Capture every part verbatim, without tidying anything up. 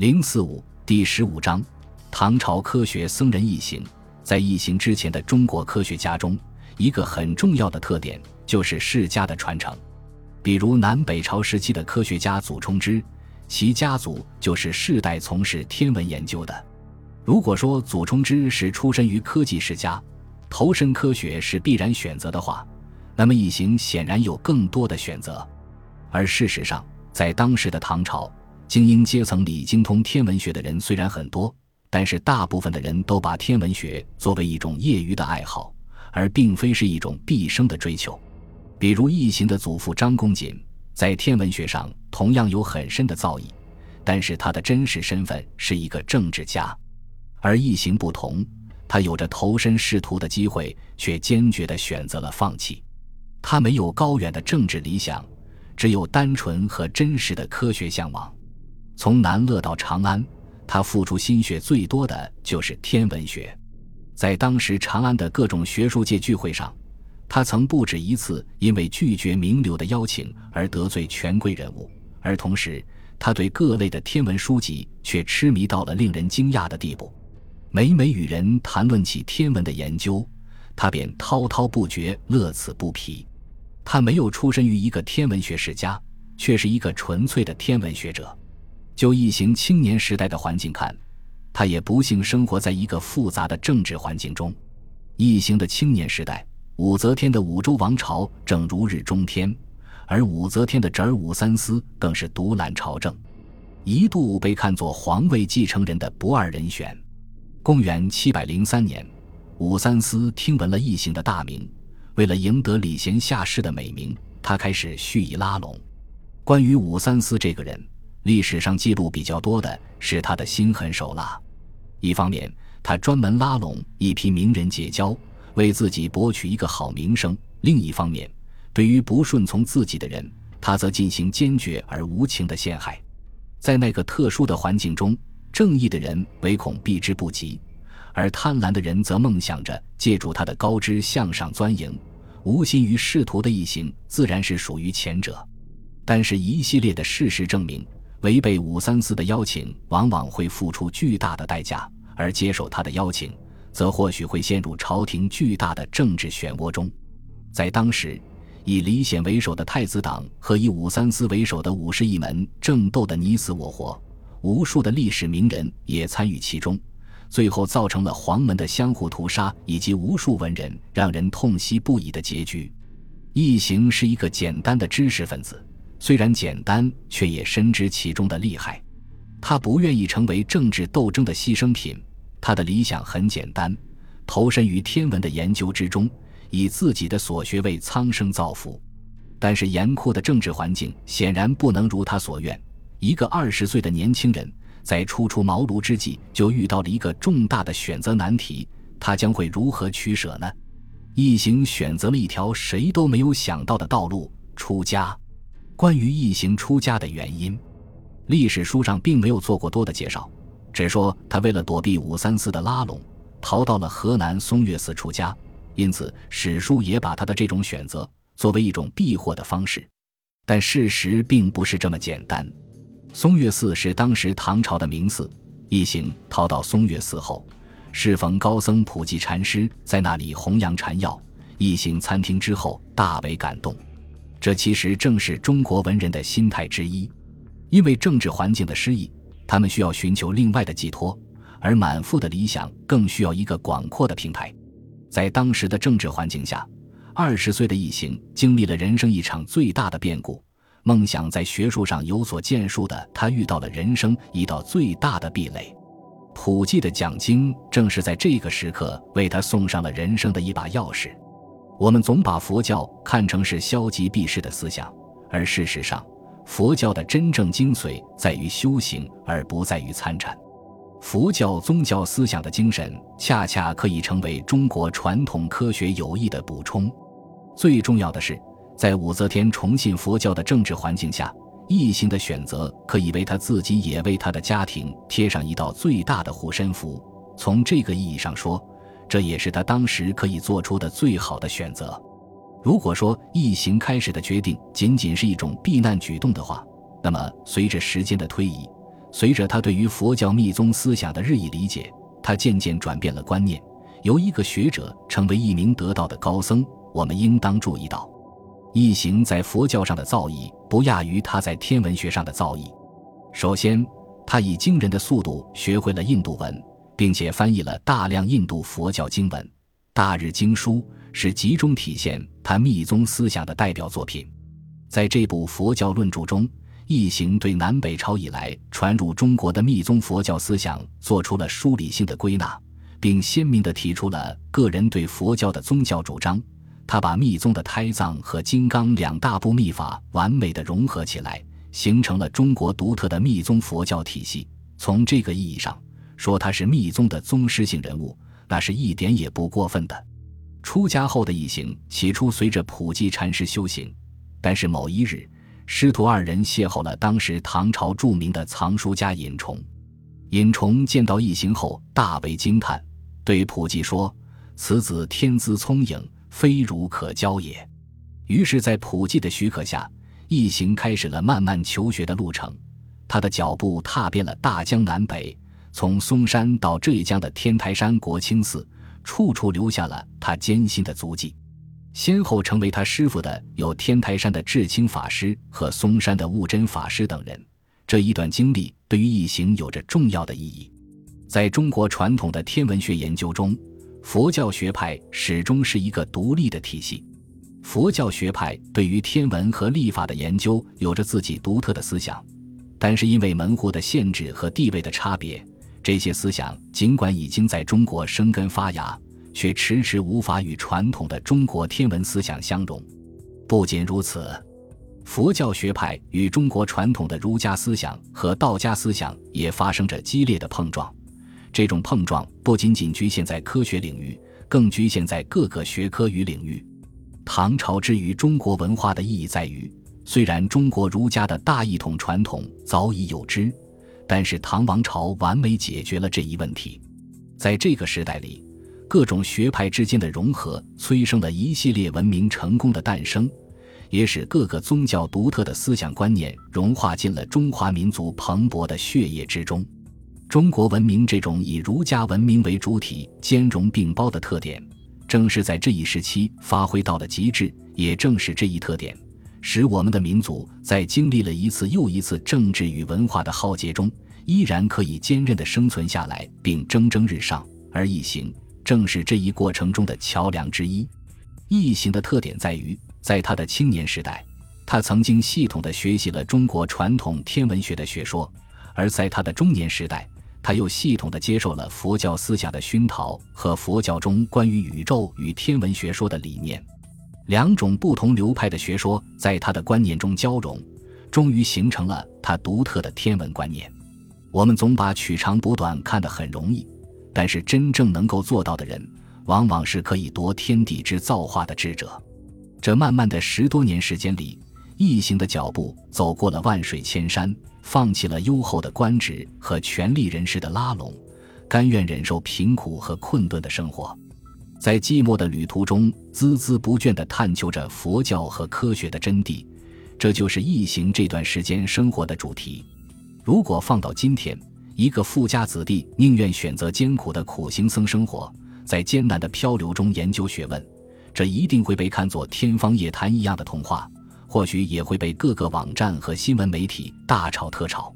零四五第十五章：唐朝科学僧人一行。在一行之前的中国科学家中，一个很重要的特点就是世家的传承。比如南北朝时期的科学家祖冲之，其家族就是世代从事天文研究的。如果说祖冲之是出身于科技世家，投身科学是必然选择的话，那么一行显然有更多的选择。而事实上，在当时的唐朝，精英阶层里精通天文学的人虽然很多，但是大部分的人都把天文学作为一种业余的爱好，而并非是一种毕生的追求。比如一行的祖父张公瑾，在天文学上同样有很深的造诣，但是他的真实身份是一个政治家。而一行不同，他有着投身仕途的机会，却坚决地选择了放弃。他没有高远的政治理想，只有单纯和真实的科学向往。从南乐到长安，他付出心血最多的就是天文学。在当时长安的各种学术界聚会上，他曾不止一次因为拒绝名流的邀请而得罪权贵人物，而同时他对各类的天文书籍却痴迷到了令人惊讶的地步。每每与人谈论起天文的研究，他便滔滔不绝，乐此不疲。他没有出身于一个天文学世家，却是一个纯粹的天文学者。就一行青年时代的环境看，他也不幸生活在一个复杂的政治环境中。一行的青年时代，武则天的武周王朝正如日中天，而武则天的侄儿武三思更是独揽朝政，一度被看作皇位继承人的不二人选。公元七百零三年，武三思听闻了一行的大名，为了赢得礼贤下士的美名，他开始蓄意拉拢。关于武三思这个人，历史上记录比较多的是他的心狠手辣。一方面，他专门拉拢一批名人结交，为自己博取一个好名声；另一方面，对于不顺从自己的人，他则进行坚决而无情的陷害。在那个特殊的环境中，正义的人唯恐避之不及，而贪婪的人则梦想着借助他的高枝向上钻营。无心于仕途的一行自然是属于前者，但是一系列的事实证明，违背武三思的邀请往往会付出巨大的代价，而接受他的邀请则或许会陷入朝廷巨大的政治漩涡中。在当时，以李显为首的太子党和以武三思为首的武士一门争斗的你死我活，无数的历史名人也参与其中，最后造成了黄门的相互屠杀以及无数文人让人痛惜不已的结局。一行是一个简单的知识分子，虽然简单，却也深知其中的厉害。他不愿意成为政治斗争的牺牲品，他的理想很简单，投身于天文的研究之中，以自己的所学为苍生造福。但是严酷的政治环境显然不能如他所愿，一个二十岁的年轻人在初出茅庐之际就遇到了一个重大的选择难题，他将会如何取舍呢？一行选择了一条谁都没有想到的道路：出家。关于一行出家的原因，历史书上并没有做过多的介绍，只说他为了躲避武三思的拉拢，逃到了河南嵩岳寺出家，因此史书也把他的这种选择作为一种避祸的方式。但事实并不是这么简单。嵩岳寺是当时唐朝的名寺，一行逃到嵩岳寺后，适逢高僧普济禅师在那里弘扬禅药，一行参听之后大为感动。这其实正是中国文人的心态之一，因为政治环境的失意，他们需要寻求另外的寄托，而满腹的理想更需要一个广阔的平台。在当时的政治环境下，二十岁的一行经历了人生一场最大的变故，梦想在学术上有所建树的他遇到了人生一道最大的壁垒。普济的讲经正是在这个时刻为他送上了人生的一把钥匙。我们总把佛教看成是消极避世的思想，而事实上，佛教的真正精髓在于修行，而不在于参禅。佛教宗教思想的精神，恰恰可以成为中国传统科学有益的补充。最重要的是，在武则天崇信佛教的政治环境下，一行的选择可以为他自己也为他的家庭贴上一道最大的护身符。从这个意义上说，这也是他当时可以做出的最好的选择。如果说一行开始的决定仅仅是一种避难举动的话，那么随着时间的推移，随着他对于佛教密宗思想的日益理解，他渐渐转变了观念，由一个学者成为一名得道的高僧。我们应当注意到，一行在佛教上的造诣不亚于他在天文学上的造诣。首先，他以惊人的速度学会了印度文，并且翻译了大量印度佛教经文。《大日经书》是集中体现他密宗思想的代表作品。在这部佛教论著中，一行对南北朝以来传入中国的密宗佛教思想做出了梳理性的归纳，并鲜明地提出了个人对佛教的宗教主张。他把密宗的胎藏和金刚两大部密法完美地融合起来，形成了中国独特的密宗佛教体系。从这个意义上说，他是密宗的宗师性人物，那是一点也不过分的。出家后的一行起初随着普济禅师修行，但是某一日，师徒二人邂逅了当时唐朝著名的藏书家尹崇。尹崇见到一行后大为惊叹，对普济说：“此子天资聪颖，非汝可教也。”于是在普济的许可下，一行开始了漫漫求学的路程。他的脚步踏遍了大江南北，从嵩山到浙江的天台山国清寺，处处留下了他艰辛的足迹。先后成为他师父的有天台山的智清法师和嵩山的悟真法师等人。这一段经历对于一行有着重要的意义。在中国传统的天文学研究中，佛教学派始终是一个独立的体系。佛教学派对于天文和历法的研究有着自己独特的思想，但是因为门户的限制和地位的差别，这些思想尽管已经在中国生根发芽，却迟迟无法与传统的中国天文思想相融。不仅如此，佛教学派与中国传统的儒家思想和道家思想也发生着激烈的碰撞。这种碰撞不仅仅局限在科学领域，更局限在各个学科与领域。唐朝之于中国文化的意义在于，虽然中国儒家的大一统传统早已有之，但是唐王朝完美解决了这一问题。在这个时代里，各种学派之间的融合催生了一系列文明成功的诞生，也使各个宗教独特的思想观念融化进了中华民族蓬勃的血液之中。中国文明这种以儒家文明为主体、兼容并包的特点，正是在这一时期发挥到了极致。也正是这一特点，使我们的民族在经历了一次又一次政治与文化的浩劫中，依然可以坚韧地生存下来并蒸蒸日上。而一行正是这一过程中的桥梁之一。一行的特点在于，在他的青年时代，他曾经系统地学习了中国传统天文学的学说，而在他的中年时代，他又系统地接受了佛教思想的熏陶和佛教中关于宇宙与天文学说的理念。两种不同流派的学说在他的观念中交融，终于形成了他独特的天文观念。我们总把取长补短看得很容易，但是真正能够做到的人，往往是可以夺天地之造化的智者。这漫漫的十多年时间里，一行的脚步走过了万水千山，放弃了优厚的官职和权力人士的拉拢，甘愿忍受贫苦和困顿的生活，在寂寞的旅途中孜孜不倦地探求着佛教和科学的真谛。这就是一行这段时间生活的主题。如果放到今天，一个富家子弟宁愿选择艰苦的苦行僧生活，在艰难的漂流中研究学问，这一定会被看作天方夜谭一样的童话，或许也会被各个网站和新闻媒体大吵特吵。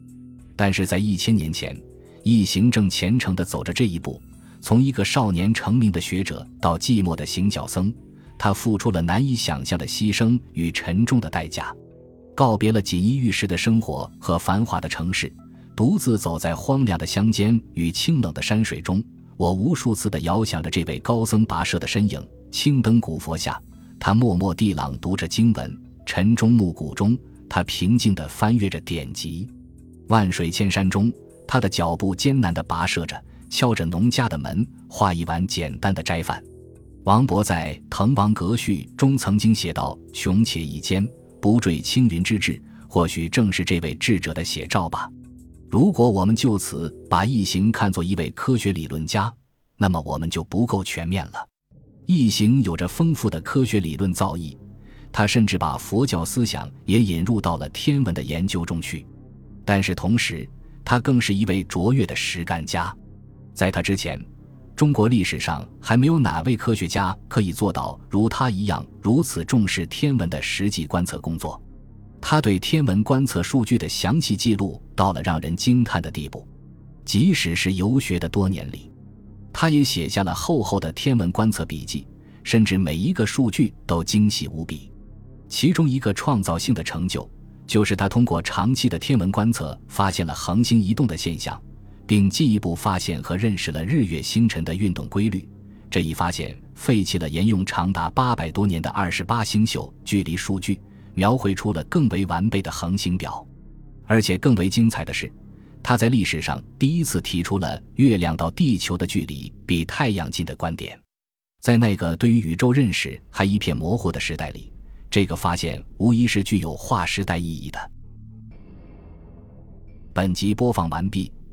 但是在一千年前，一行正虔诚地走着这一步，从一个少年成名的学者到寂寞的行脚僧，他付出了难以想象的牺牲与沉重的代价，告别了锦衣玉食的生活和繁华的城市，独自走在荒凉的乡间与清冷的山水中。我无数次地遥想着这位高僧跋涉的身影，青灯古佛下，他默默地朗读着经文，晨钟暮鼓中，他平静地翻阅着典籍。万水千山中，他的脚步艰难地跋涉着，敲着农家的门，画一碗简单的斋饭。王勃在《滕王阁序》中曾经写道：“穷且益坚，不坠青云之志。”或许正是这位智者的写照吧。如果我们就此把一行看作一位科学理论家，那么我们就不够全面了。一行有着丰富的科学理论造诣，他甚至把佛教思想也引入到了天文的研究中去。但是同时，他更是一位卓越的实干家。在他之前，中国历史上还没有哪位科学家可以做到如他一样如此重视天文的实际观测工作。他对天文观测数据的详细记录到了让人惊叹的地步。即使是游学的多年里，他也写下了厚厚的天文观测笔记，甚至每一个数据都精细无比。其中一个创造性的成就，就是他通过长期的天文观测发现了恒星移动的现象，并进一步发现和认识了日月星辰的运动规律。这一发现废弃了沿用长达八百多年的二十八星宿距离数据，描绘出了更为完备的恒星表。而且更为精彩的是，他在历史上第一次提出了月亮到地球的距离比太阳近的观点。在那个对于宇宙认识还一片模糊的时代里，这个发现无疑是具有划时代意义的。本集播放完毕，